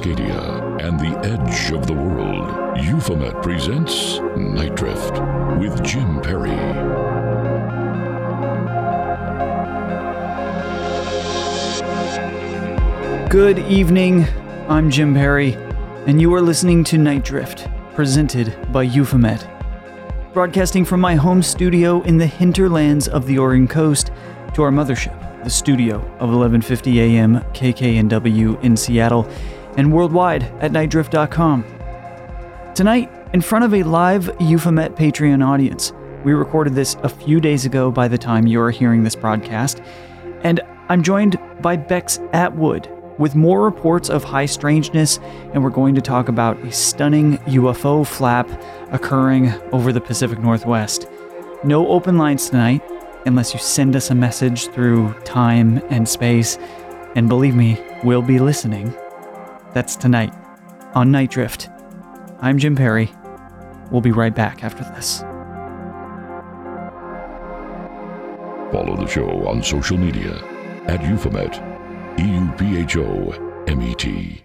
Cascadia and the edge of the world, Euphomet presents Night Drift with Jim Perry. Good evening, I'm Jim Perry, and you are listening to Night Drift, presented by Euphomet. Broadcasting from my home studio in the hinterlands of the Oregon coast to our mothership, the studio of 1150 AM KKNW in Seattle, and worldwide at nightdrift.com. Tonight, in front of a live Euphomet Patreon audience. We recorded this a few days ago by the time you're hearing this broadcast, and I'm joined by Bex Atwood, with more reports of high strangeness, and we're going to talk about a stunning UFO flap occurring over the Pacific Northwest. No open lines tonight, unless you send us a message through time and space, and believe me, we'll be listening. That's tonight, on Night Drift. I'm Jim Perry. We'll be right back after this. Follow the show on social media, at Euphomet. EUPHOMET.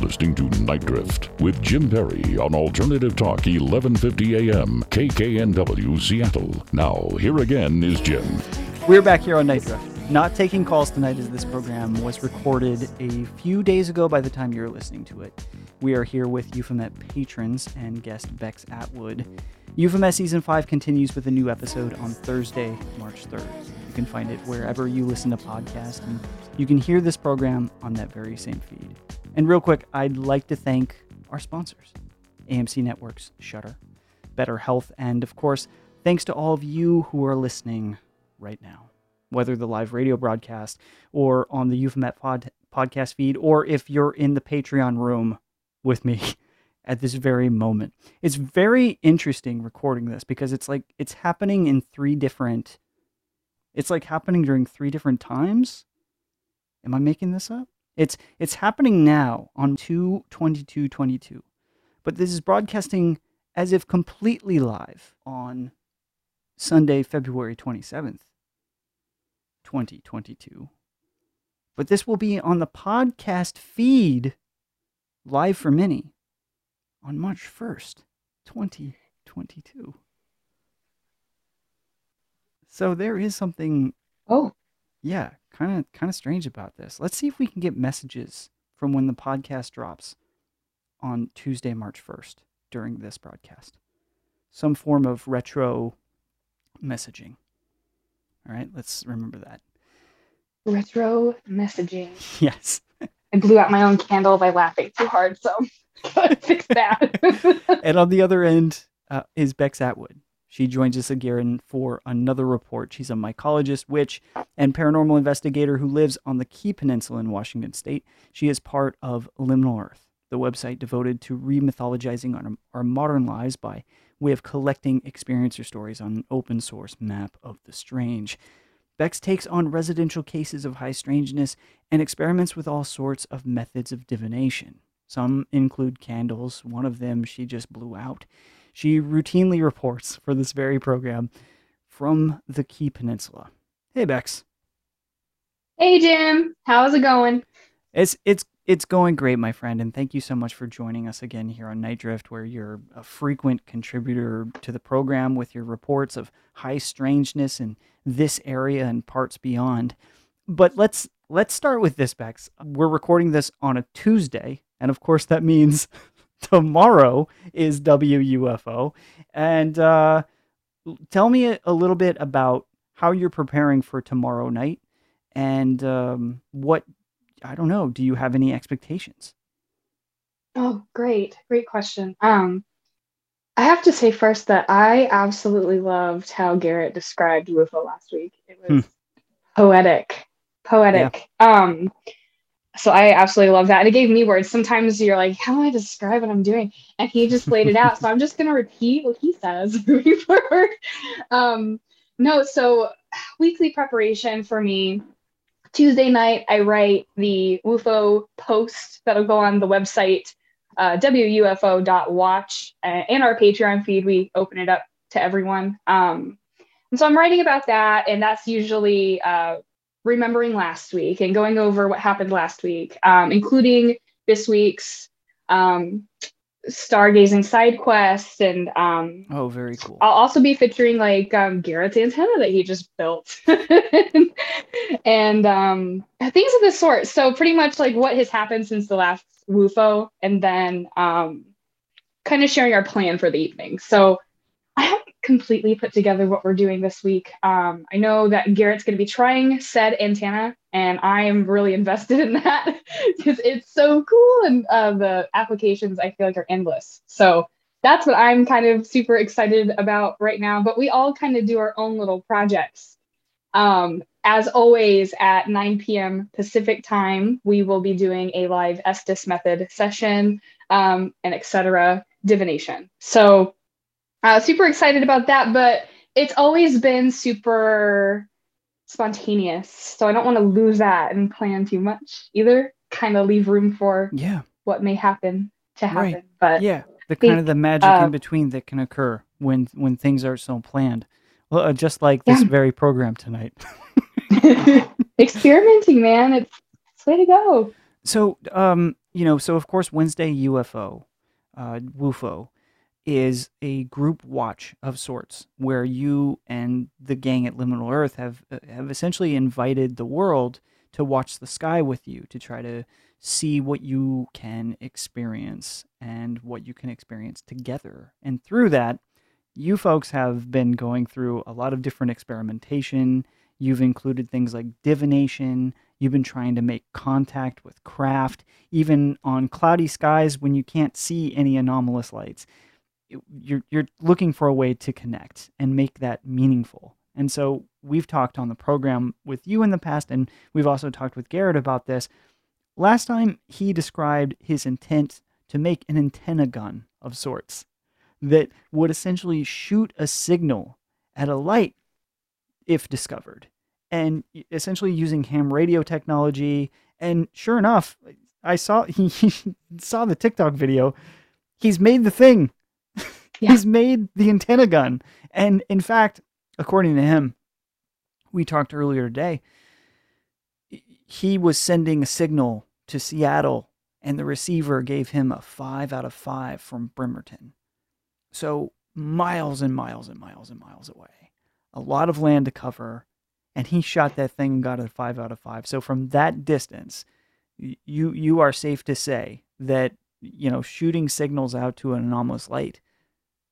Listening to Night Drift with Jim Perry on Alternative Talk 1150 AM KKNW Seattle. Now, here again is Jim. We're back here on Night Drift. Not taking calls tonight, as this program was recorded a few days ago by the time you're listening to it. We are here with Euphomet patrons and guest Bex Atwood. Euphomet Season 5 continues with a new episode on Thursday, March 3rd. You can find it wherever you listen to podcasts, and you can hear this program on that very same feed. And real quick, I'd like to thank our sponsors, AMC Networks, Shudder, BetterHelp, and of course, thanks to all of you who are listening right now, whether the live radio broadcast or on the Euphomet podcast feed, or if you're in the Patreon room with me at this very moment. It's very interesting recording this because it's happening in during three different times. Am I making this up? It's happening now on 2/22/22, but this is broadcasting as if completely live on Sunday, February 27th, 2022. But this will be on the podcast feed, live for many, on March 1st, 2022. So there is something. Oh. Yeah, kind of strange about this. Let's see if we can get messages from when the podcast drops on Tuesday, March 1st, during this broadcast. Some form of retro messaging. All right, let's remember that. Retro messaging. Yes. I blew out my own candle by laughing too hard, so gotta fix that. And on the other end is Bex Atwood, She joins us again for another report. She's a mycologist, witch, and paranormal investigator who lives on the Key Peninsula in Washington State. She is part of Liminal Earth, the website devoted to remythologizing our modern lives by way of collecting experiencer stories on an open source map of the strange. Bex takes on residential cases of high strangeness and experiments with all sorts of methods of divination. Some include candles. One of them she just blew out. She routinely reports for this very program from the Key Peninsula. Hey, Bex. Hey, Jim. How's it going? It's going great, my friend, and thank you so much for joining us again here on Night Drift, where you're a frequent contributor to the program with your reports of high strangeness in this area and parts beyond. But let's start with this, Bex. We're recording this on a Tuesday, and of course that means tomorrow is WUFO. And tell me a little bit about how you're preparing for tomorrow night and what... I don't know. Do you have any expectations? Oh, great. Great question. I have to say first that I absolutely loved how Garrett described UFO last week. It was poetic. Yeah. So I absolutely love that. And it gave me words. Sometimes you're like, how do I describe what I'm doing? And he just laid it out. So I'm just going to repeat what he says moving forward. So weekly preparation for me. Tuesday night, I write the WUFO post that'll go on the website, wufo.watch, and our Patreon feed. We open it up to everyone. And so I'm writing about that, and that's usually remembering last week and going over what happened last week, including this week's stargazing side quest. And oh, very cool. I'll also be featuring Garrett's antenna that he just built and things of this sort. So pretty much what has happened since the last WUFO, and then kind of sharing our plan for the evening. So I haven't completely put together what we're doing this week. I know that Garrett's going to be trying said antenna, and I am really invested in that because it's so cool. And the applications, I feel are endless. So that's what I'm kind of super excited about right now. But we all kind of do our own little projects. As always, at 9 p.m. Pacific time, we will be doing a live Estes method session and et cetera, divination. So super excited about that, but it's always been super spontaneous. So I don't want to lose that and plan too much either. Kind of leave room for what may happen to happen. Right. But yeah, the magic in between that can occur when things are so planned. Well, just like this very program tonight. Experimenting, man. It's way to go. So, so of course, Wednesday UFO, WUFO, is a group watch of sorts where you and the gang at Liminal Earth have essentially invited the world to watch the sky with you, to try to see what you can experience and what you can experience together. And through that, you folks have been going through a lot of different experimentation. You've included things like divination. You've been trying to make contact with craft, even on cloudy skies when you can't see any anomalous lights. You're looking for a way to connect and make that meaningful. And so we've talked on the program with you in the past, and we've also talked with Garrett about this. Last time he described his intent to make an antenna gun of sorts that would essentially shoot a signal at a light if discovered, and essentially using ham radio technology. And sure enough, he saw the TikTok video. He's made the thing. Yeah. He's made the antenna gun. And in fact, according to him, we talked earlier today, he was sending a signal to Seattle and the receiver gave him a 5 out of 5 from Bremerton. So miles and miles and miles and miles away, a lot of land to cover. And he shot that thing and got a 5 out of 5. So from that distance, you are safe to say that, shooting signals out to an anomalous light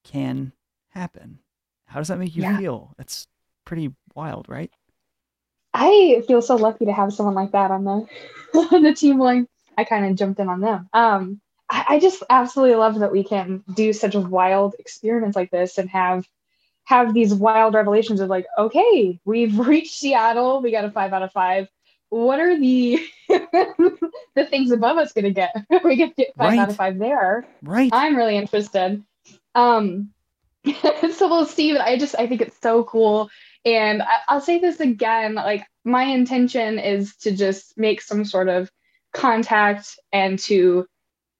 can happen. How does that make you feel? That's pretty wild, right? I feel so lucky to have someone like that on the team line. I kind of jumped in on them. I just absolutely love that we can do such wild experiments like this and have have these wild revelations of like, okay, we've reached Seattle. We got a 5 out of 5. What are the the things above us going to get? We get 5 out of 5 there. Right. I'm really interested. So we'll see. But I think it's so cool. And I'll say this again, like my intention is to just make some sort of contact and to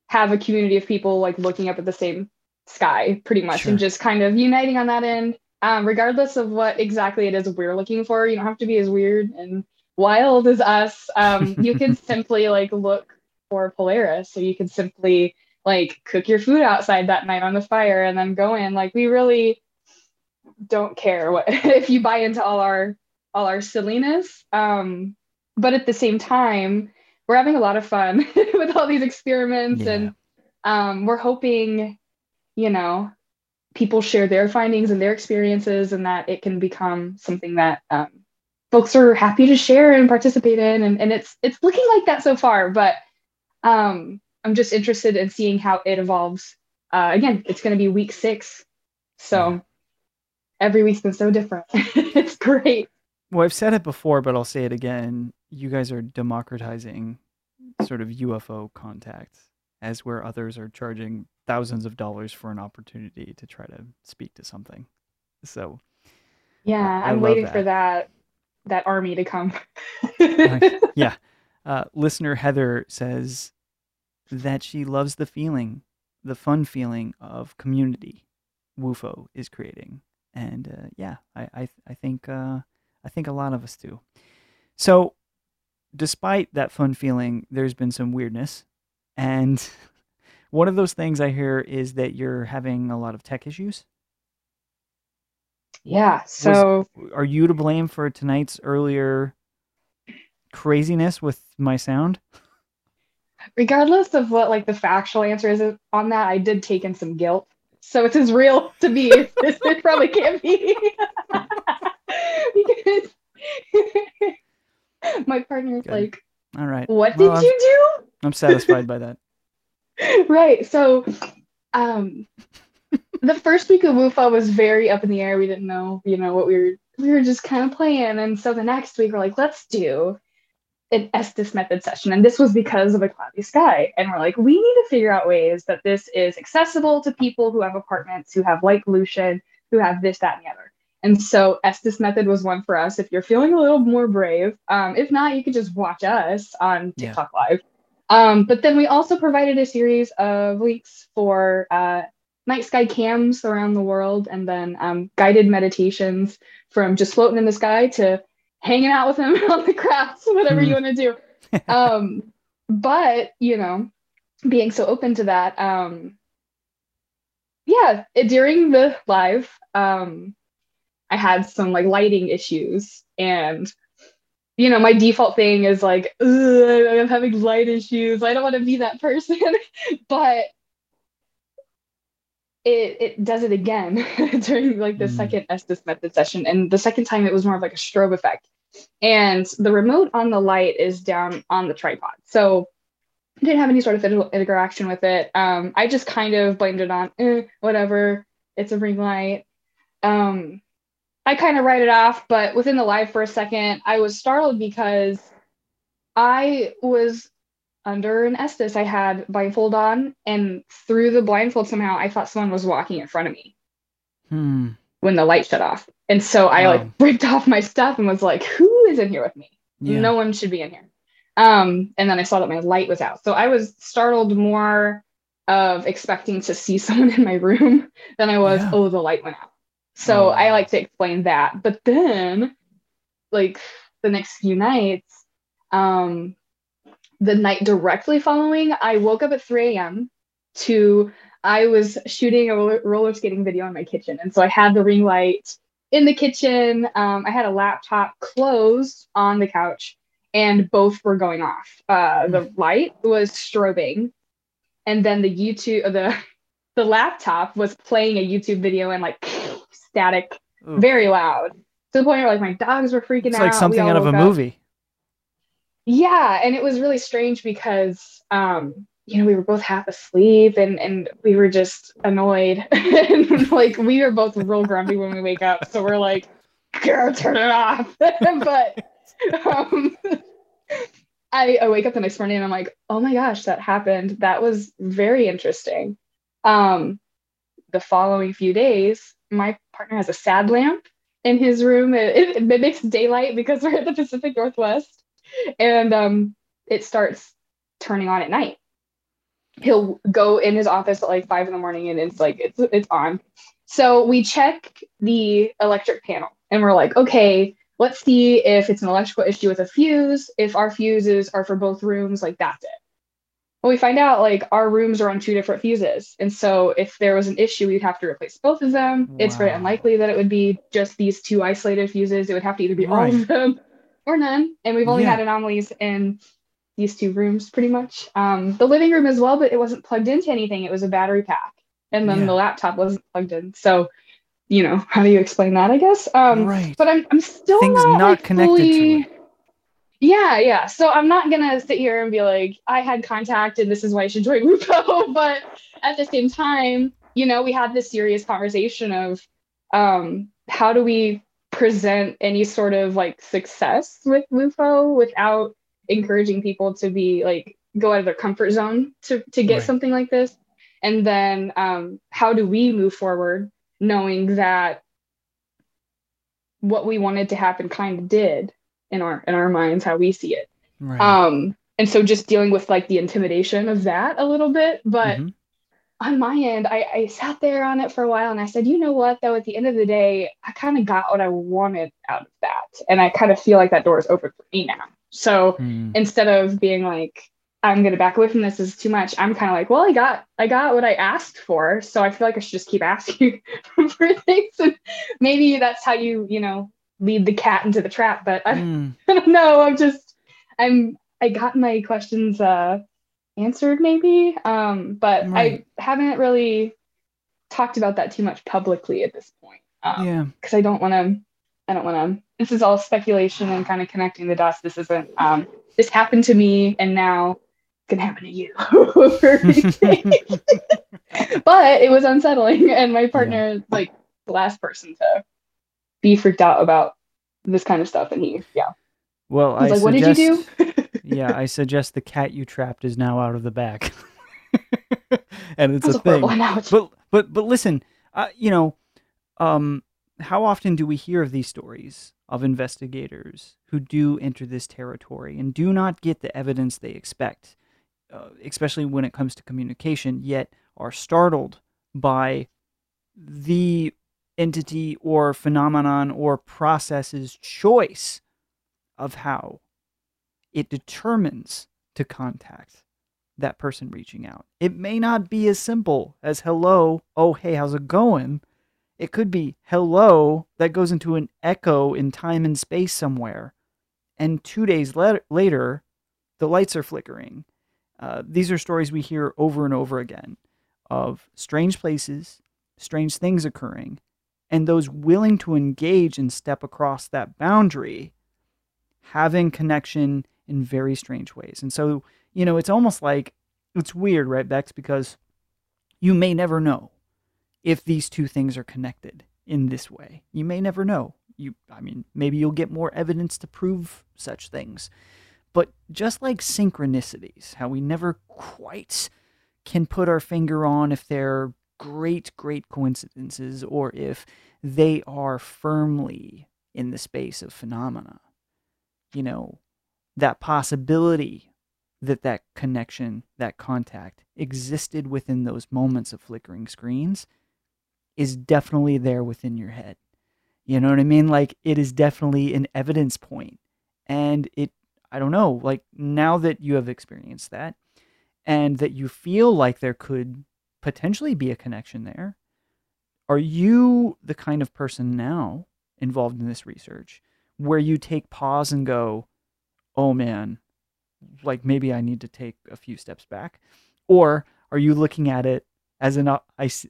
have a community of people like looking up at the same sky pretty much. Sure. And just kind of uniting on that end, regardless of what exactly it is we're looking for. You don't have to be as weird and wild as us. You can simply like look for Polaris. So you can simply like cook your food outside that night on the fire and then go in. Like we really don't care what if you buy into all our silliness. But at the same time, we're having a lot of fun with all these experiments. Yeah. And we're hoping, you know, people share their findings and their experiences and that it can become something that folks are happy to share and participate in. And it's looking like that so far, but I'm just interested in seeing how it evolves. Again, it's going to be week 6. So yeah. Every week's been so different. It's great. Well, I've said it before, but I'll say it again. You guys are democratizing sort of UFO contact as where others are charging thousands of dollars for an opportunity to try to speak to something. So yeah, I'm waiting for that army to come. Yeah. Listener Heather says that she loves the feeling, the fun feeling of community WUFO is creating. And yeah, I think a lot of us do. So despite that fun feeling, there's been some weirdness. And one of those things I hear is that you're having a lot of tech issues. Yeah. So are you to blame for tonight's earlier craziness with my sound? Regardless of what like the factual answer is on that, I did take in some guilt. So it's as real to me as it probably can be. Because my partner's good. Like, all right, what did you do? I'm satisfied by that. Right. So the first week of WUFO was very up in the air. We didn't know, you know, what we were just kind of playing. And so the next week we're like, let's do an Estes method session. And this was because of a cloudy sky. And we're like, we need to figure out ways that this is accessible to people who have apartments, who have light pollution, who have this, that, and the other. And so Estes method was one for us. If you're feeling a little more brave, if not, you could just watch us on TikTok Live. But then we also provided a series of links for night sky cams around the world, and then guided meditations from just floating in the sky to hanging out with them on the crafts, whatever you want to do. But, you know, being so open to that, during the live, I had some like lighting issues, and you know, my default thing is like, I'm having light issues. I don't want to be that person, but it does it again during like the second Estes method session. And the second time it was more of like a strobe effect, and the remote on the light is down on the tripod. So I didn't have any sort of interaction with it. I just kind of blamed it on whatever. It's a ring light. I kind of write it off, but within the live for a second, I was startled because I was under an Estes. I had blindfold on, and through the blindfold somehow, I thought someone was walking in front of me when the light shut off. And so I like ripped off my stuff and was like, who is in here with me? Yeah. No one should be in here. And then I saw that my light was out. So I was startled more of expecting to see someone in my room than I was, the light went out. So I like to explain that. But then like the next few nights, the night directly following, I woke up at 3 a.m. I was shooting a roller skating video in my kitchen. And so I had the ring light in the kitchen. I had a laptop closed on the couch, and both were going off. The light was strobing, and then the laptop was playing a YouTube video and like static, very loud, to the point where like my dogs were freaking out. It's like something out of a movie. Yeah, and it was really strange because you know, we were both half asleep and we were just annoyed. And like, we are both real grumpy when we wake up. So we're like, girl, turn it off. But I wake up the next morning and I'm like, oh my gosh, that happened. That was very interesting. The following few days, my partner has a sad lamp in his room. It mimics daylight because we're in the Pacific Northwest. And it starts turning on at night. He'll go in his office at like 5 a.m. and it's like, it's on. So we check the electric panel and we're like, okay, let's see if it's an electrical issue with a fuse. If our fuses are for both rooms, like that's it. Well, we find out like our rooms are on 2 different fuses. And so if there was an issue, we'd have to replace both of them. Wow. It's very unlikely that it would be just these 2 isolated fuses. It would have to either be all of them or none. And we've only had anomalies in these 2 rooms pretty much. The living room as well, but it wasn't plugged into anything. It was a battery pack. And then the laptop wasn't plugged in. So, you know, how do you explain that, I guess? But I'm still not connected fully... to it. Yeah. So I'm not going to sit here and be like, I had contact and this is why you should join WUFO. But at the same time, you know, we had this serious conversation of how do we present any sort of like success with WUFO without encouraging people to be like go out of their comfort zone to get something like this, and then how do we move forward knowing that what we wanted to happen kind of did in our minds, how we see it, and so just dealing with like the intimidation of that a little bit. But on my end, I sat there on it for a while and I said, you know what though, at the end of the day, I kind of got what I wanted out of that, and I kind of feel like that door is open for me now. So instead of being like, I'm going to back away from this, is too much, I'm kind of like, well, I got what I asked for. So I feel like I should just keep asking for things. And maybe that's how you lead the cat into the trap. But I don't know. I got my questions answered maybe. But I haven't really talked about that too much publicly at this point. Because I don't want to, this is all speculation and kind of connecting the dots. This isn't, this happened to me and now it can happen to you. But it was unsettling. And my partner is like the last person to be freaked out about this kind of stuff. And well, he's like, what did you do? I suggest the cat you trapped is now out of the bag. And it's a thing. But listen, how often do we hear of these stories of investigators who do enter this territory and do not get the evidence they expect, especially when it comes to communication, yet are startled by the entity or phenomenon or process's choice of how it determines to contact that person reaching out? It may not be as simple as hello, oh, hey, how's it going? It could be hello that goes into an echo in time and space somewhere. And 2 days later, the lights are flickering. These are stories we hear over and over again of strange places, strange things occurring, and those willing to engage and step across that boundary having connection in very strange ways. And so, you know, it's almost like, it's weird, right, Bex? Because you may never know if these 2 things are connected in this way. You may never know. Maybe you'll get more evidence to prove such things. But just like synchronicities, how we never quite can put our finger on if they're great, great coincidences or if they are firmly in the space of phenomena. You know, that possibility that connection, that contact existed within those moments of flickering screens is definitely there within your head. You know what I mean? Like, it is definitely an evidence point. And I don't know, like, now that you have experienced that and that you feel like there could potentially be a connection there, are you the kind of person now involved in this research where you take pause and go, oh man, like maybe I need to take a few steps back? Or are you looking at it as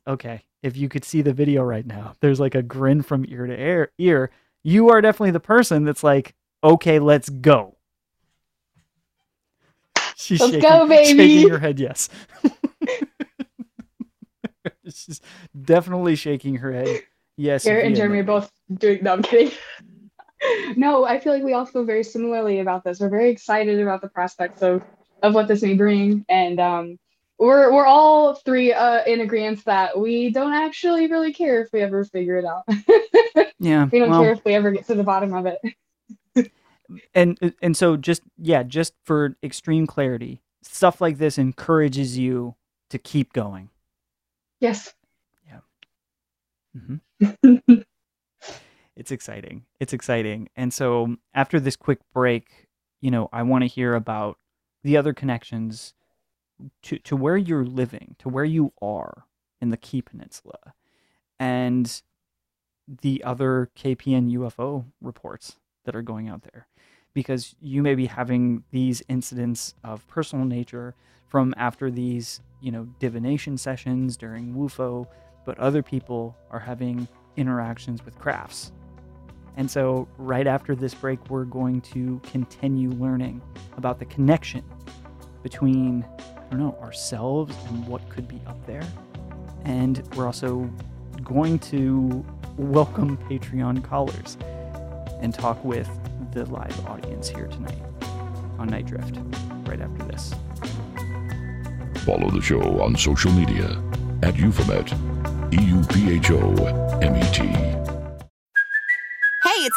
okay, if you could see the video right now, there's like a grin from ear to ear. You are definitely the person that's like, okay, let's go. She's Let's shaking, go, baby. Shaking her head, yes. She's definitely shaking her head. Yes. Garrett and Jeremy are both doing. No, I'm kidding. No, I feel like we all feel very similarly about this. We're very excited about the prospects of what this may bring, and we're all three in agreement that we don't actually really care if we ever figure it out. Yeah, we don't care if we ever get to the bottom of it. and so just for extreme clarity, stuff like this encourages you to keep going. Yes. Yeah. Mm-hmm. It's exciting. And so after this quick break, I want to hear about the other connections to where you're living, to where you are in the Key Peninsula, and the other KPN UFO reports that are going out there. Because you may be having these incidents of personal nature from after these, divination sessions during WUFO, but other people are having interactions with crafts. And so right after this break, we're going to continue learning about the connection between, ourselves and what could be up there. And we're also going to welcome Patreon callers and talk with the live audience here tonight on Night Drift right after this. Follow the show on social media at Euphomet, EUPHOMET. It's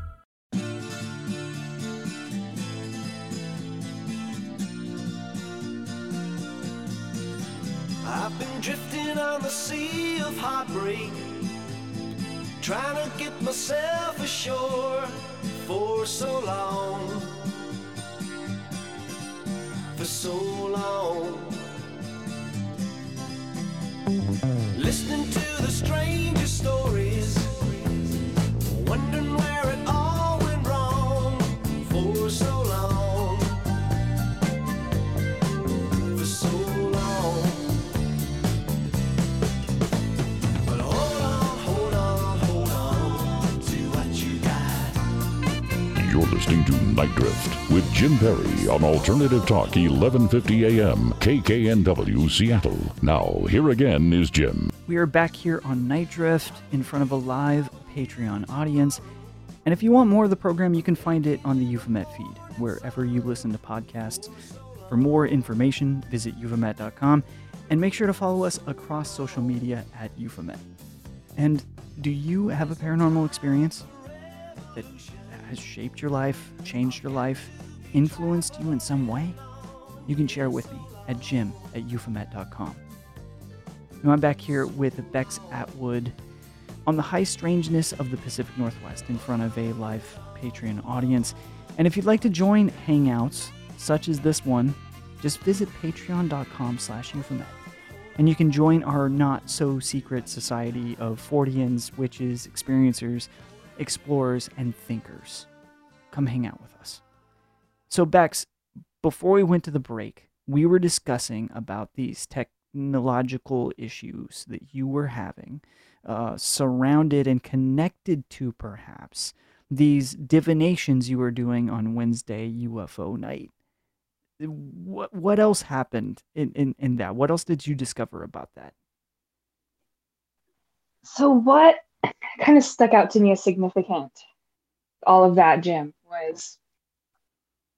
I've been drifting on the sea of heartbreak, trying to get myself ashore for so long, for so long. Listening to the strangest stories, wondering where it all went wrong for so long, for so long. You're listening to Night Drift with Jim Perry on Alternative Talk 1150 AM KKNW Seattle. Now, here again is Jim. We are back here on Night Drift in front of a live Patreon audience. And if you want more of the program, you can find it on the Euphomet feed, wherever you listen to podcasts. For more information, visit euphomet.com and make sure to follow us across social media at Euphomet. And do you have a paranormal experience that has shaped your life, changed your life, influenced you in some way? You can share with me at jim@euphomet.com. Now I'm back here with Bex Atwood on the high strangeness of the Pacific Northwest in front of a live Patreon audience. And if you'd like to join hangouts such as this one, just visit patreon.com/euphomet. And you can join our not-so-secret society of Forteans, witches, experiencers, explorers, and thinkers. Come hang out with us. So Bex, before we went to the break, we were discussing about these technological issues that you were having, surrounded and connected to perhaps these divinations you were doing on Wednesday UFO night. What else happened in that? What else did you discover about that? So what kind of stuck out to me as significant, all of that, Jim, was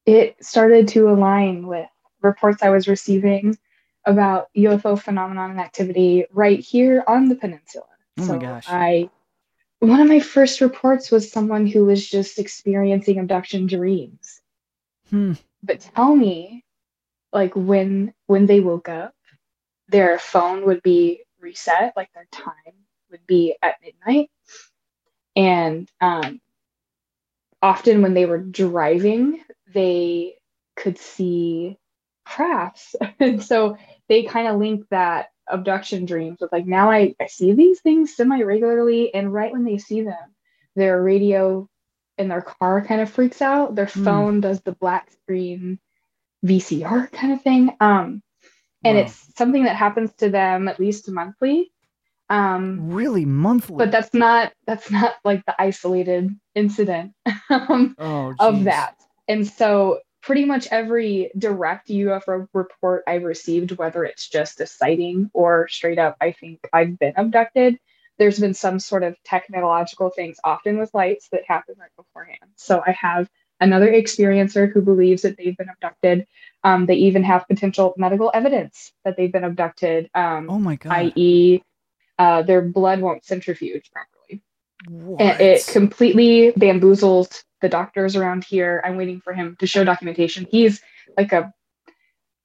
it started to align with reports I was receiving about UFO phenomenon and activity right here on the peninsula. Oh my gosh. One of my first reports was someone who was just experiencing abduction dreams. But tell me, like, when they woke up, their phone would be reset, like their time would be at midnight. And often when they were driving, they could see crafts. And so they kind of link that abduction dreams with like, now I see these things semi-regularly, and right when they see them, their radio in their car kind of freaks out, their phone does the black screen VCR kind of thing, and it's something that happens to them at least monthly. Really monthly? But that's not like the isolated incident of that. And so pretty much every direct UFO report I've received, whether it's just a sighting or straight up, I think I've been abducted, there's been some sort of technological things, often with lights, that happen right beforehand. So I have another experiencer who believes that they've been abducted. They even have potential medical evidence that they've been abducted. Oh my God. I.e., their blood won't centrifuge properly. What? And it completely bamboozles the doctors around here. I'm waiting for him to show documentation. He's like a,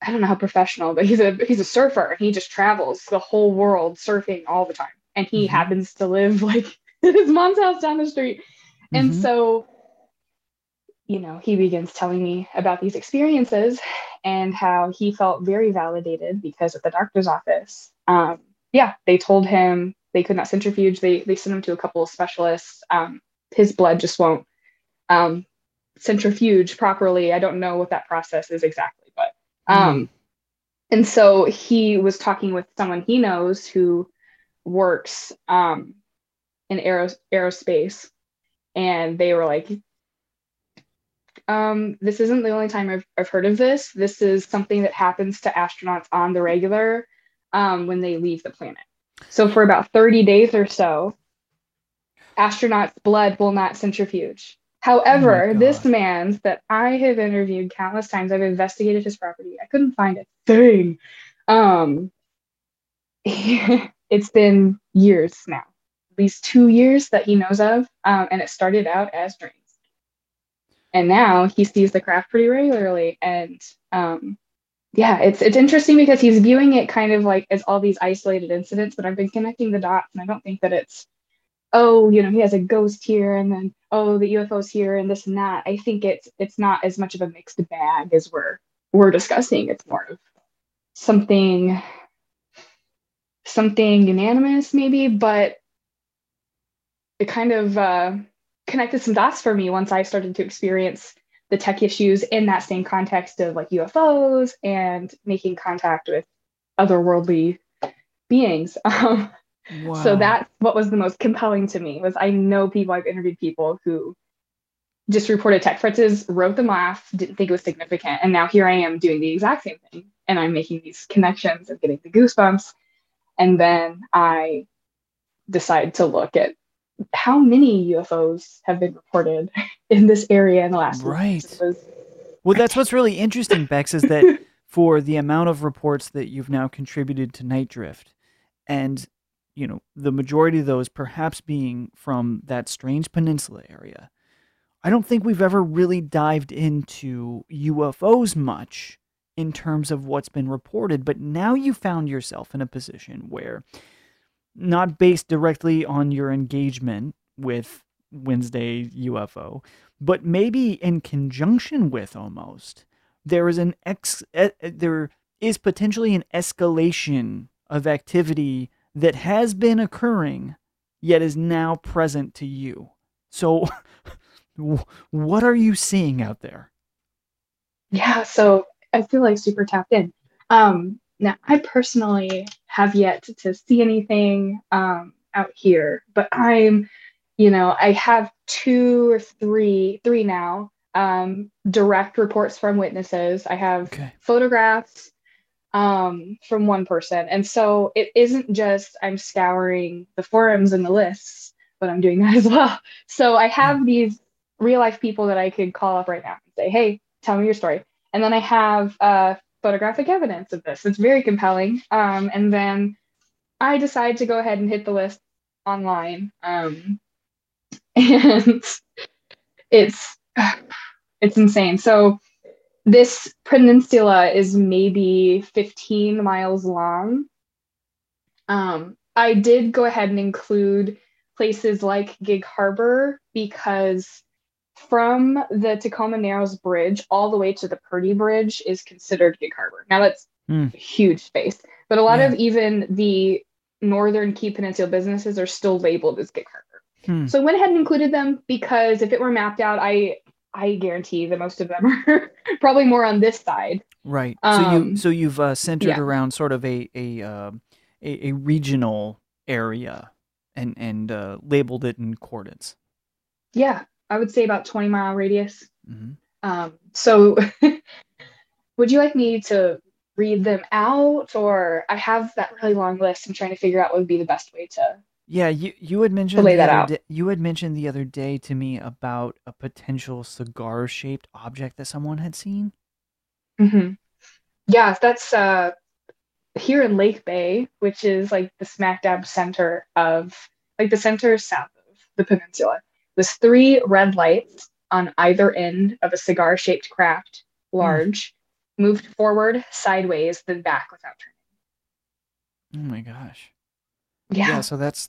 I don't know how professional, but he's a surfer. He just travels the whole world surfing all the time. And he happens to live like at his mom's house down the street. And so, you know, he begins telling me about these experiences and how he felt very validated because at the doctor's office, they told him they could not centrifuge. They sent him to a couple of specialists. His blood just won't centrifuge properly. I don't know what that process is exactly, but and so he was talking with someone he knows who works in aerospace, and they were like, this isn't the only time I've heard of this. This is something that happens to astronauts on the regular when they leave the planet. So for about 30 days or so, astronauts' blood will not centrifuge. However, this man's that I have interviewed countless times, I've investigated his property, I couldn't find a thing. It's been years now, at least 2 years that he knows of, and it started out as dreams. And now he sees the craft pretty regularly, and it's interesting because he's viewing it kind of like as all these isolated incidents, but I've been connecting the dots, and I don't think that it's, he has a ghost here, and then, the UFO's here, and this and that. I think it's not as much of a mixed bag as we're discussing. It's more of something unanimous maybe, but it kind of connected some dots for me once I started to experience the tech issues in that same context of like UFOs and making contact with otherworldly beings. Wow. So that's what was the most compelling to me, was I know people, I've interviewed people who just reported tech fritzes, wrote them off, didn't think it was significant. And now here I am doing the exact same thing. And I'm making these connections and getting the goosebumps. And then I decide to look at how many UFOs have been reported in this area in the last week. Well, that's what's really interesting, Bex, is that for the amount of reports that you've now contributed to Night Drift, and the majority of those perhaps being from that strange peninsula area, I don't think we've ever really dived into UFOs much in terms of what's been reported. But now you found yourself in a position where, not based directly on your engagement with Wednesday UFO, but maybe in conjunction with almost, there is potentially an escalation of activity that has been occurring, yet is now present to you. So what are you seeing out there? Yeah, so I feel like super tapped in. Now, I personally have yet to see anything out here, but I'm, I have three now, direct reports from witnesses. I have photographs from one person. And so it isn't just I'm scouring the forums and the lists, but I'm doing that as well. So I have these real life people that I could call up right now and say, hey, tell me your story. And then I have photographic evidence of this. It's very compelling. And then I decide to go ahead and hit the list online. And it's insane. So this peninsula is maybe 15 miles long. I did go ahead and include places like Gig Harbor because from the Tacoma Narrows Bridge all the way to the Purdy Bridge is considered Gig Harbor. Now that's huge space. But a lot of even the northern Key Peninsula businesses are still labeled as Gig Harbor. So I went ahead and included them because if it were mapped out, I guarantee that most of them are probably more on this side. Right. So you've centered around sort of a regional area and labeled it in coordinates. Yeah, I would say about 20-mile radius. Mm-hmm. So would you like me to read them out, or I have that really long list. I'm trying to figure out what would be the best way to. Yeah, you had mentioned the other day to me about a potential cigar-shaped object that someone had seen. Mm-hmm. Yeah, that's here in Lake Bay, which is like the smack dab center of, like the center south of the peninsula. There's 3 red lights on either end of a cigar-shaped craft, large, moved forward, sideways, then back without turning. Oh my gosh. Yeah, so that's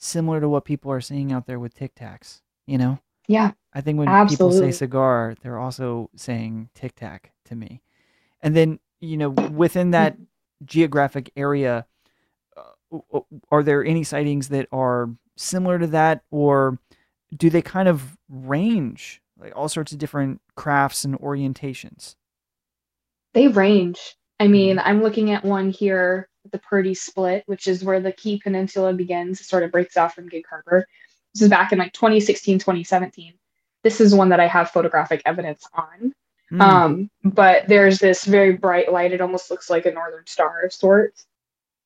similar to what people are seeing out there with Tic Tacs, you know? Yeah, I think when people say cigar, they're also saying Tic Tac to me. And then, you know, within that geographic area, are there any sightings that are similar to that, or do they kind of range, like all sorts of different crafts and orientations? They range. I mean, I'm looking at one here, the Purdy Split, which is where the Key Peninsula begins, it sort of breaks off from Gig Harbor. This is back in like 2016, 2017. This is one that I have photographic evidence on. But there's this very bright light. It almost looks like a northern star of sorts.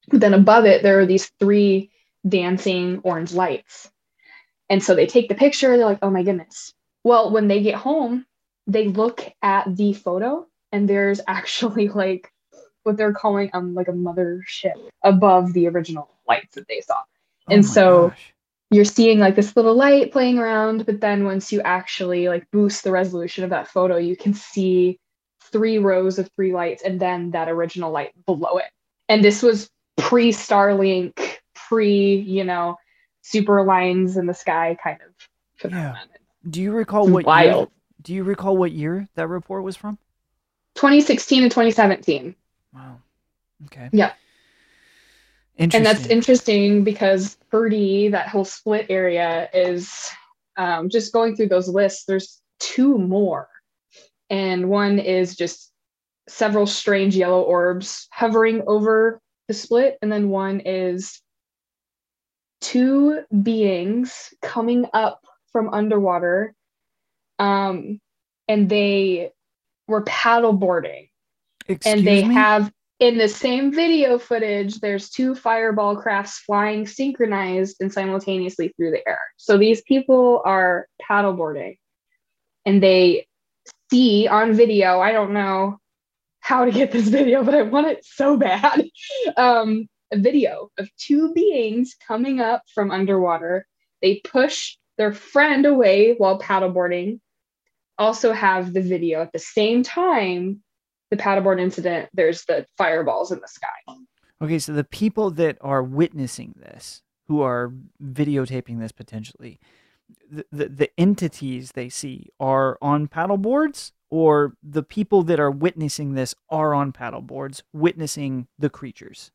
But then above it, there are these 3 dancing orange lights. And so they take the picture. They're like, oh my goodness. Well, when they get home, they look at the photo, and there's actually like what they're calling like a mothership above the original lights that they saw. And so you're seeing like this little light playing around, but then once you actually like boost the resolution of that photo, you can see 3 rows of 3 lights and then that original light below it. And this was pre-Starlink, super lines in the sky kind of phenomenon. Do you recall what year that report was from? 2016 and 2017. Wow. Okay. Yeah. Interesting. And that's interesting because Purdy, that whole split area, is just going through those lists. There's 2 more. And one is just several strange yellow orbs hovering over the split. And then one is 2 beings coming up from underwater. And they were paddle boarding. Excuse and they me? Have, in the same video footage, there's 2 fireball crafts flying synchronized and simultaneously through the air. So these people are paddleboarding, and they see on video, I don't know how to get this video, but I want it so bad, a video of 2 beings coming up from underwater. They push their friend away while paddleboarding. Also have the video at the same time. The paddleboard incident, there's the fireballs in the sky. Okay, so the people that are witnessing this, who are videotaping this potentially, the entities they see are on paddleboards, or the people that are witnessing this are on paddleboards witnessing the creatures?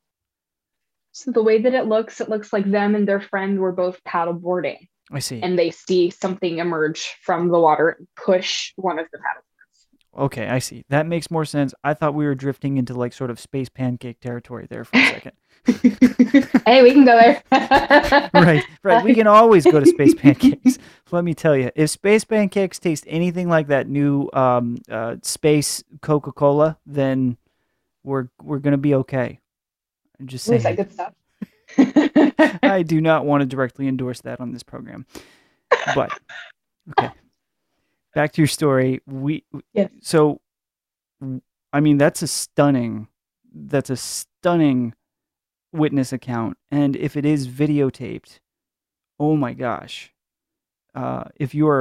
So the way that it looks like them and their friend were both paddleboarding. I see. And they see something emerge from the water and push one of the paddleboards. Okay, I see. That makes more sense. I thought we were drifting into like sort of space pancake territory there for a second. Hey, we can go there. Right. We can always go to space pancakes. Let me tell you, if space pancakes taste anything like that new space Coca-Cola, then we're gonna be okay. I'm just saying. Is that good stuff? I do not want to directly endorse that on this program, but okay. Back to your story. So, I mean, that's a stunning witness account. And if it is videotaped, oh my gosh. If you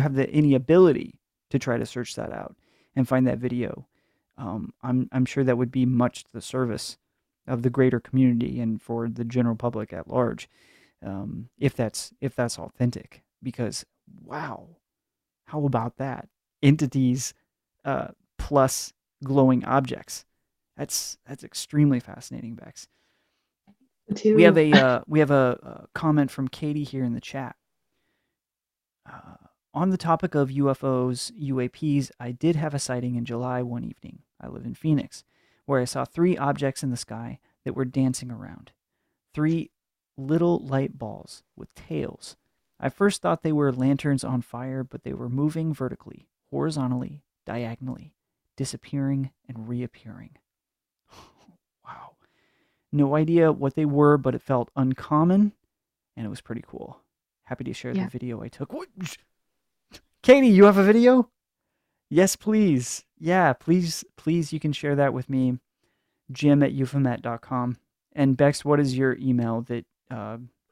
have any ability to try to search that out and find that video, I'm sure that would be much to the service of the greater community and for the general public at large. If that's authentic, because wow. How about that? Entities plus glowing objects. That's extremely fascinating, Bex. Too. We have a comment from Katie here in the chat. On the topic of UFOs, UAPs, I did have a sighting in July one evening. I live in Phoenix, where I saw three objects in the sky that were dancing around. Three little light balls with tails. I first thought they were lanterns on fire, but they were moving vertically, horizontally, diagonally, disappearing and reappearing. Wow. No idea what they were, but it felt uncommon, and it was pretty cool. Happy to share the video I took. What? Katie, you have a video? Yes, please. Yeah, please, please, you can share that with me, jim@euphomet.com. And Bex, what is your email that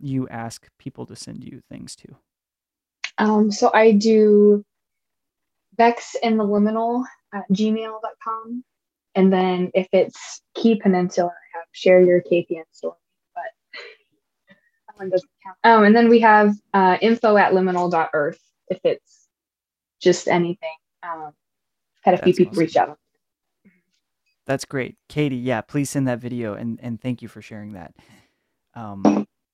you ask people to send you things to? So I do bexintheliminal@gmail.com. And then if it's Key Peninsula, I have share your KPN story, but that one doesn't count. And then we have info@liminal.earth if it's just anything. Had a few people reach out. That's great. Katie, yeah, please send that video, and thank you for sharing that.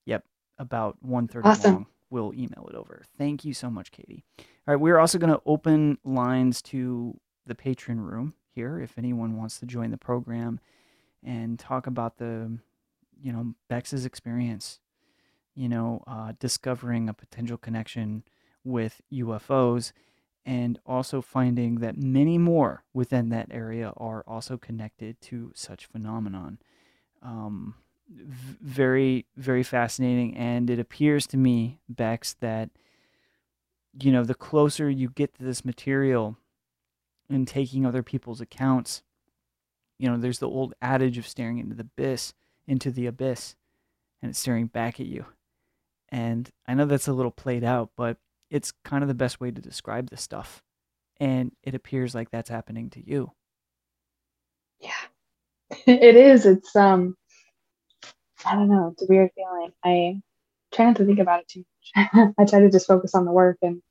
Yep, about 1:30 awesome. Long. We'll email it over. Thank you so much, Katie. All right, we're also going to open lines to the patron room here if anyone wants to join the program and talk about the, you know, Bex's experience, you know, discovering a potential connection with UFOs, and also finding that many more within that area are also connected to such phenomenon. Very, very fascinating. And it appears to me, Bex, that, you know, the closer you get to this material and taking other people's accounts, you know, there's the old adage of staring into the abyss, and it's staring back at you. And I know that's a little played out, but it's kind of the best way to describe this stuff. And it appears like that's happening to you. Yeah, it is. It's, I don't know. It's a weird feeling. I try not to think about it too much. I try to just focus on the work and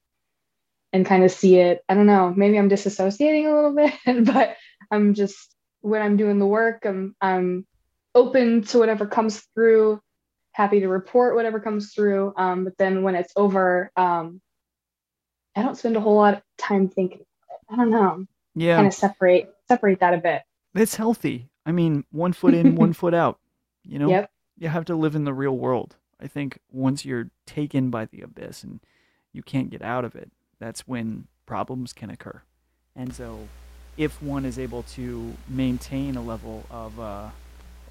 kind of see it. I don't know, maybe I'm disassociating a little bit, but I'm just, when I'm doing the work, I'm open to whatever comes through, happy to report whatever comes through. But then when it's over, I don't spend a whole lot of time thinking about it. I don't know. Yeah. Kind of separate that a bit. It's healthy. I mean, one foot in, one foot out, you know. Yep. You have to live in the real world. I think once you're taken by the abyss and you can't get out of it, that's when problems can occur. And so if one is able to maintain a level of,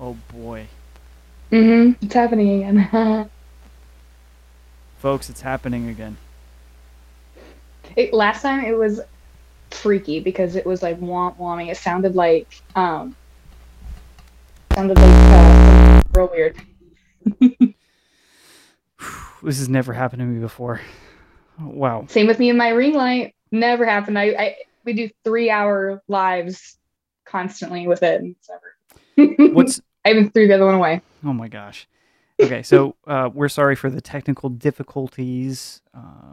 oh boy. Mm-hmm. It's happening again. Folks, it's happening again. Last time it was freaky because it was like womp-womming. It sounded like, real weird. This has never happened to me before. Wow. Same with me and my ring light. Never happened. We do 3-hour lives constantly with it. And it's never. I even threw the other one away. Oh my gosh. Okay, so we're sorry for the technical difficulties,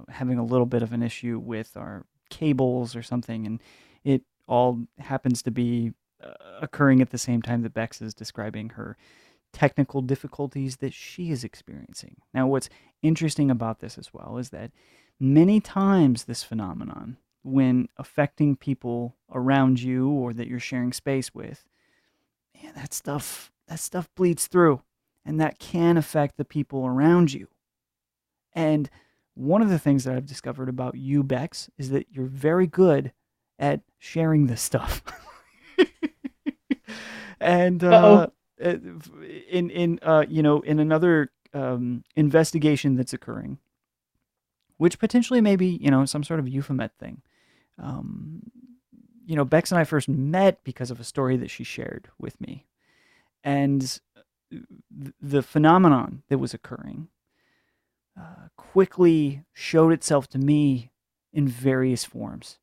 having a little bit of an issue with our cables or something, and it all happens to be occurring at the same time that Bex is describing her technical difficulties that she is experiencing. Now, what's interesting about this as well is that many times this phenomenon, when affecting people around you or that you're sharing space with, man, that stuff bleeds through, and that can affect the people around you. And one of the things that I've discovered about you, Bex, is that you're very good at sharing this stuff. And in another investigation that's occurring, which potentially may be, you know, some sort of Euphomet thing. You know, Bex and I first met because of a story that she shared with me. And the phenomenon that was occurring quickly showed itself to me in various forms.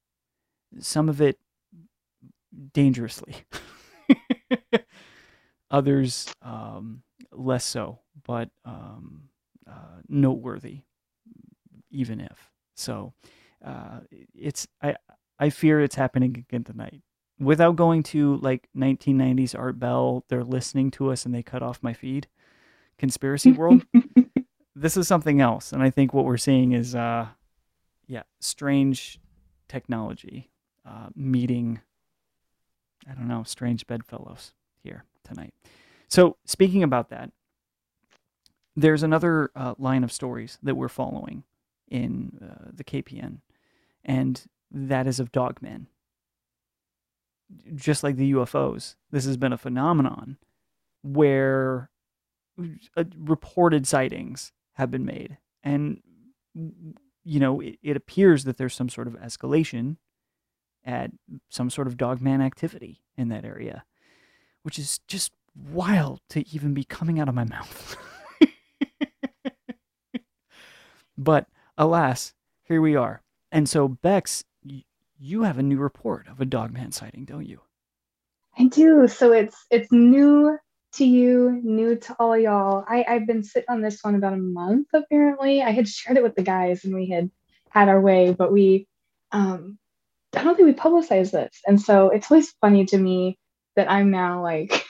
Some of it dangerously. Others less so, but noteworthy. Even if so, I fear it's happening again tonight. without going to like 1990s Art Bell, they're listening to us and they cut off my feed. Conspiracy world. This is something else. And I think what we're seeing is, strange technology meeting, I don't know, strange bedfellows here tonight. So speaking about that, there's another line of stories that we're following in the KPN, and that is of dogmen. Just like the UFOs, this has been a phenomenon where reported sightings have been made. And, you know, it appears that there's some sort of escalation at some sort of dogman activity in that area, which is just wild to even be coming out of my mouth. But alas, here we are. And so, Bex, you have a new report of a dogman sighting, don't you? I do. So it's new to you, new to all y'all. I've been sitting on this one about a month, apparently. I had shared it with the guys and we had had our way, but we, I don't think we publicized this. And so it's always funny to me that I'm now like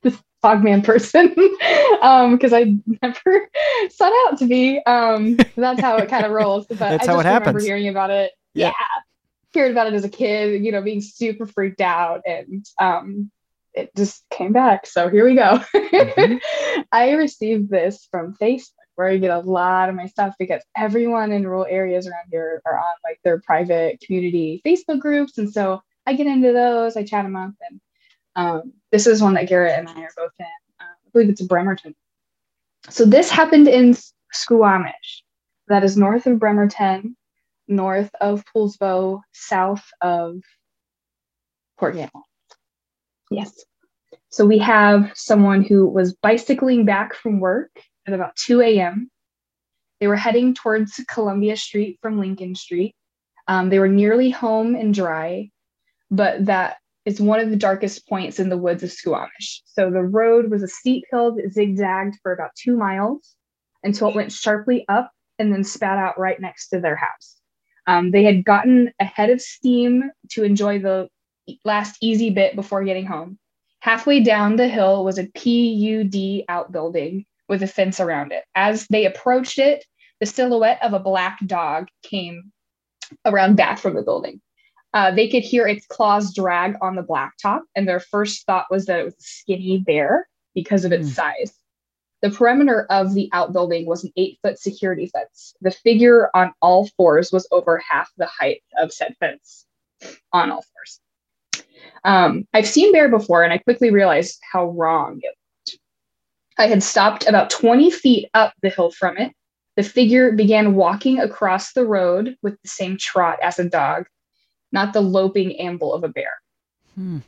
this dogman person, because I never set out to be. That's how it kind of rolls. But that's how it happens. I remember hearing about it. Yeah. Heard about it as a kid, you know, being super freaked out, and it just came back. So here we go. Mm-hmm. I received this from Facebook, where I get a lot of my stuff, because everyone in rural areas around here are on like their private community Facebook groups. And so I get into those, I chat them up. And this is one that Garrett and I are both in. I believe it's Bremerton. So this happened in Squamish. That is north of Bremerton, north of Poulsbo, south of Port Gamble. Yes. So we have someone who was bicycling back from work at about 2 a.m. They were heading towards Columbia Street from Lincoln Street. They were nearly home and dry, but that is one of the darkest points in the woods of Squamish. So the road was a steep hill that zigzagged for about 2 miles until it went sharply up and then spat out right next to their house. They had gotten ahead of steam to enjoy the last easy bit before getting home. Halfway down the hill was a PUD outbuilding with a fence around it. As they approached it, the silhouette of a black dog came around back from the building. They could hear its claws drag on the blacktop, and their first thought was that it was a skinny bear because of its size. The perimeter of the outbuilding was an 8-foot security fence. The figure on all fours was over half the height of said fence on all fours. I've seen bear before, and I quickly realized how wrong it looked. I had stopped about 20 feet up the hill from it. The figure began walking across the road with the same trot as a dog, not the loping amble of a bear.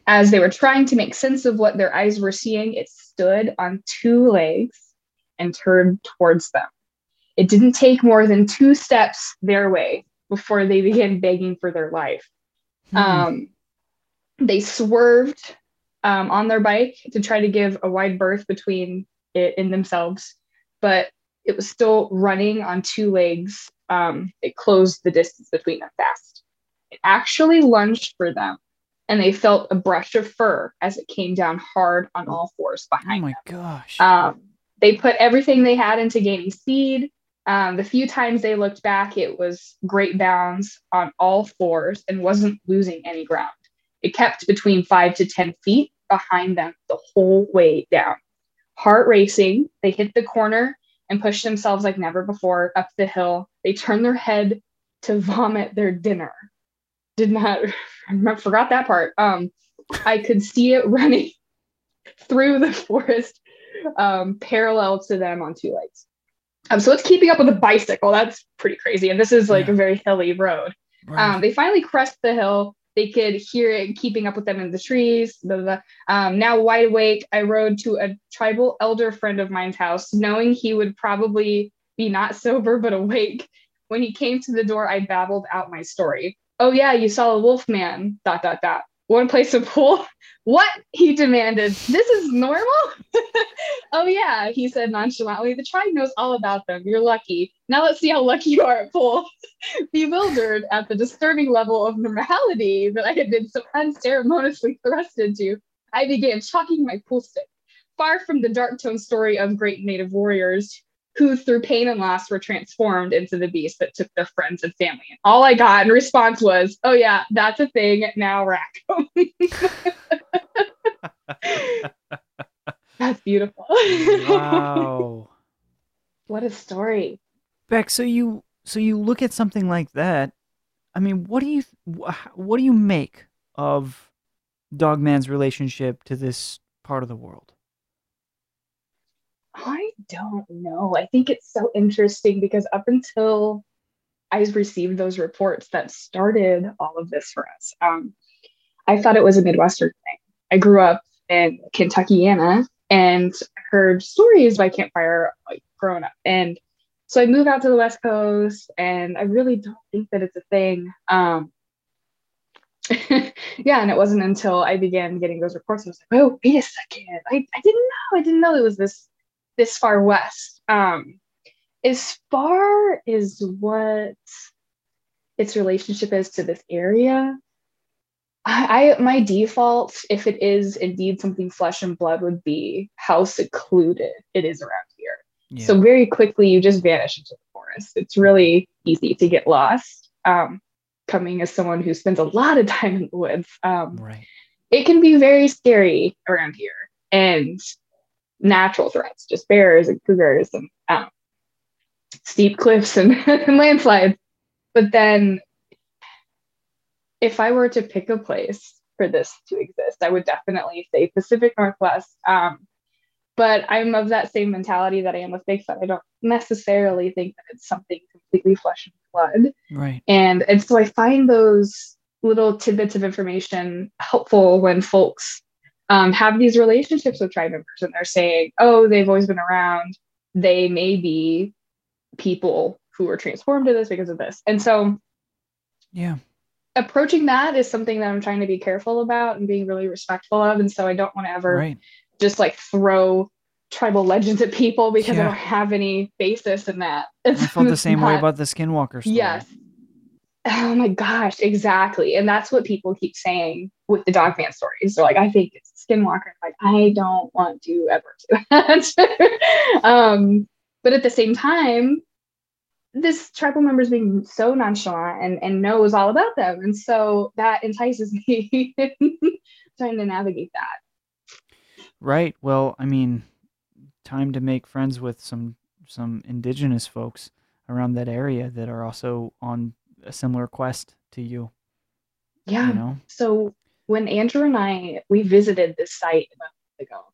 As they were trying to make sense of what their eyes were seeing, it stood on two legs and turned towards them. It didn't take more than 2 steps their way before they began begging for their life. They swerved on their bike to try to give a wide berth between it and themselves, but it was still running on two legs. It closed the distance between them fast. It actually lunged for them, and they felt a brush of fur as it came down hard on all fours behind them. Oh my gosh. They put everything they had into gaining speed. The few times they looked back, it was great bounds on all fours and wasn't losing any ground. It kept between 5 to 10 feet behind them the whole way down. Heart racing, they hit the corner and pushed themselves like never before up the hill. They turned their head to vomit their dinner. I forgot that part. I could see it running through the forest, parallel to them on two legs. So it's keeping up with a bicycle. That's pretty crazy. And this is like a very hilly road. Right. They finally crest the hill. They could hear it keeping up with them in the trees. Blah, blah, blah. Now wide awake, I rode to a tribal elder friend of mine's house, knowing he would probably be not sober, but awake. When he came to the door, I babbled out my story. Oh yeah, you saw a wolf man, ... want to play some pool? What? He demanded. This is normal? Oh, yeah, he said nonchalantly. The tribe knows all about them. You're lucky. Now let's see how lucky you are at pool. Bewildered at the disturbing level of normality that I had been so unceremoniously thrust into, I began chalking my pool stick. Far from the dark-toned story of great native warriors who, through pain and loss, were transformed into the beast that took their friends and family. All I got in response was, oh, yeah, that's a thing. Now rack 'em. That's beautiful. Wow. What a story. Bex, so you look at something like that. I mean, what do you make of Dogman's relationship to this part of the world? I don't know. I think it's so interesting because up until I received those reports that started all of this for us, I thought it was a Midwestern thing. I grew up in Kentuckiana and heard stories by campfire growing up. And so I moved out to the West Coast and I really don't think that it's a thing. Yeah, and it wasn't until I began getting those reports and I was like, oh, wait a second. I didn't know it was this far west. As far as what its relationship is to this area, my default, if it is indeed something flesh and blood, would be how secluded it is around here. Yeah. So very quickly you just vanish into the forest. It's really easy to get lost. Coming as someone who spends a lot of time in the woods, right. It can be very scary around here, and natural threats, just bears and cougars and steep cliffs and, and landslides. But then if I were to pick a place for this to exist, I would definitely say Pacific Northwest. But I'm of that same mentality that I am with Bigfoot. I don't necessarily think that it's something completely flesh and blood. Right. And so I find those little tidbits of information helpful when folks have these relationships with tribe members and they're saying, oh, they've always been around. They may be people who were transformed to this because of this. And so, yeah. Approaching that is something that I'm trying to be careful about and being really respectful of. And so I don't want to ever just like throw tribal legends at people because I don't have any basis in that. I felt the same way about the Skinwalker story. Yes. Oh my gosh. Exactly. And that's what people keep saying with the Dogman stories. They're like, I think it's Skinwalker. Like, I don't want to ever do that. But at the same time, this tribal member is being so nonchalant and knows all about them. And so that entices me trying to navigate that. Right. Well, I mean, time to make friends with some indigenous folks around that area that are also on a similar quest to you. Yeah. You know? So when Andrew and we visited this site about a month ago,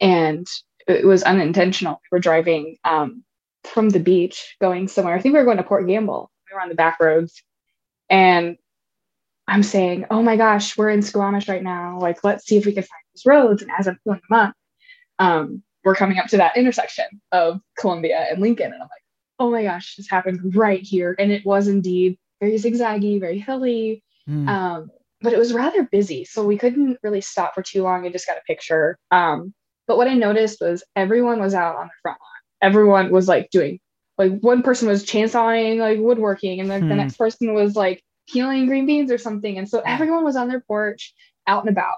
and it was unintentional. We were driving, from the beach going somewhere. I think we were going to Port Gamble. We were on the back roads and I'm saying, oh my gosh, we're in Squamish right now. Like, let's see if we can find these roads. And as I'm pulling them up, we're coming up to that intersection of Columbia and Lincoln. And I'm like, oh my gosh, this happened right here. And it was indeed very zigzaggy, very hilly. But it was rather busy. So we couldn't really stop for too long. I just got a picture. But what I noticed was everyone was out on the front lawn. Everyone was like doing, like one person was chainsawing, like woodworking, and then the next person was like peeling green beans or something. And so everyone was on their porch, out and about.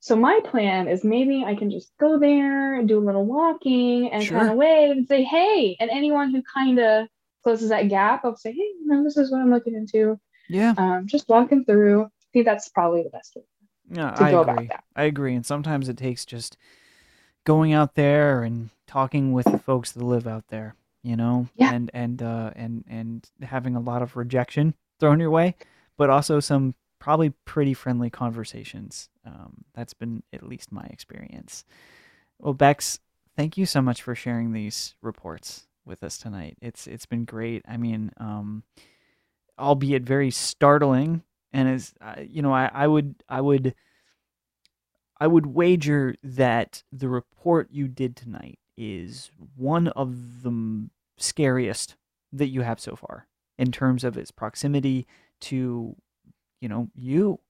So my plan is maybe I can just go there and do a little walking and kind of wave and say, hey, and anyone who kind of closes that gap, I'll say, hey, you know, this is what I'm looking into. Yeah. Just walking through. I think that's probably the best way to go about that. I agree. And sometimes it takes just going out there and talking with the folks that live out there, you know, and having a lot of rejection thrown your way, but also some probably pretty friendly conversations. That's been at least my experience. Well, Bex, thank you so much for sharing these reports with us tonight. It's been great. I mean, albeit very startling, and as you know, I would wager that the report you did tonight is one of the scariest that you have so far in terms of its proximity to, you know, you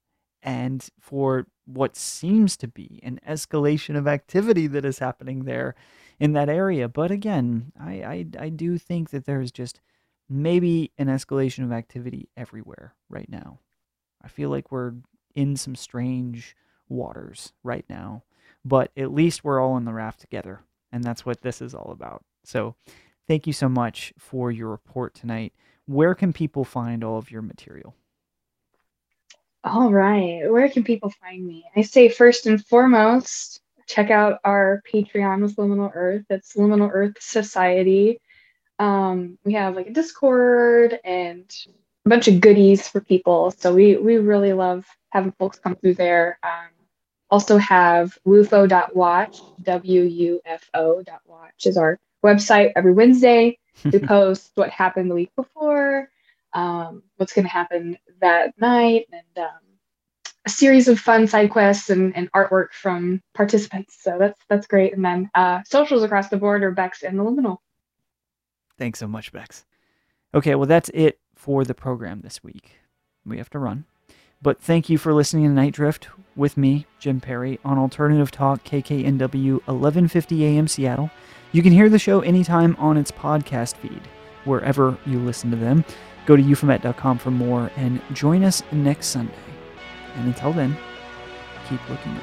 and for what seems to be an escalation of activity that is happening there in that area. But again, I do think that there is just maybe an escalation of activity everywhere right now. I feel like we're in some strange waters right now, but at least we're all on the raft together, and that's what this is all about. So thank you so much for your report tonight. Where can people find all of your material? All right. Where can people find me? I say first and foremost, check out our Patreon with Liminal Earth. It's Liminal Earth Society. We have like a Discord and a bunch of goodies for people. So we really love having folks come through there. Also have wufo.watch, W-U-F-O.watch is our website. Every Wednesday, we post what happened the week before, what's going to happen that night, and a series of fun side quests and artwork from participants. So that's great. And then socials across the board are Bex and the Liminal. Thanks so much, Bex. Okay, well, that's it for the program this week. We have to run. But thank you for listening to Night Drift with me, Jim Perry, on Alternative Talk, KKNW 1150 AM Seattle. You can hear the show anytime on its podcast feed, wherever you listen to them. Go to euphomet.com for more, and join us next Sunday. And until then, keep looking up.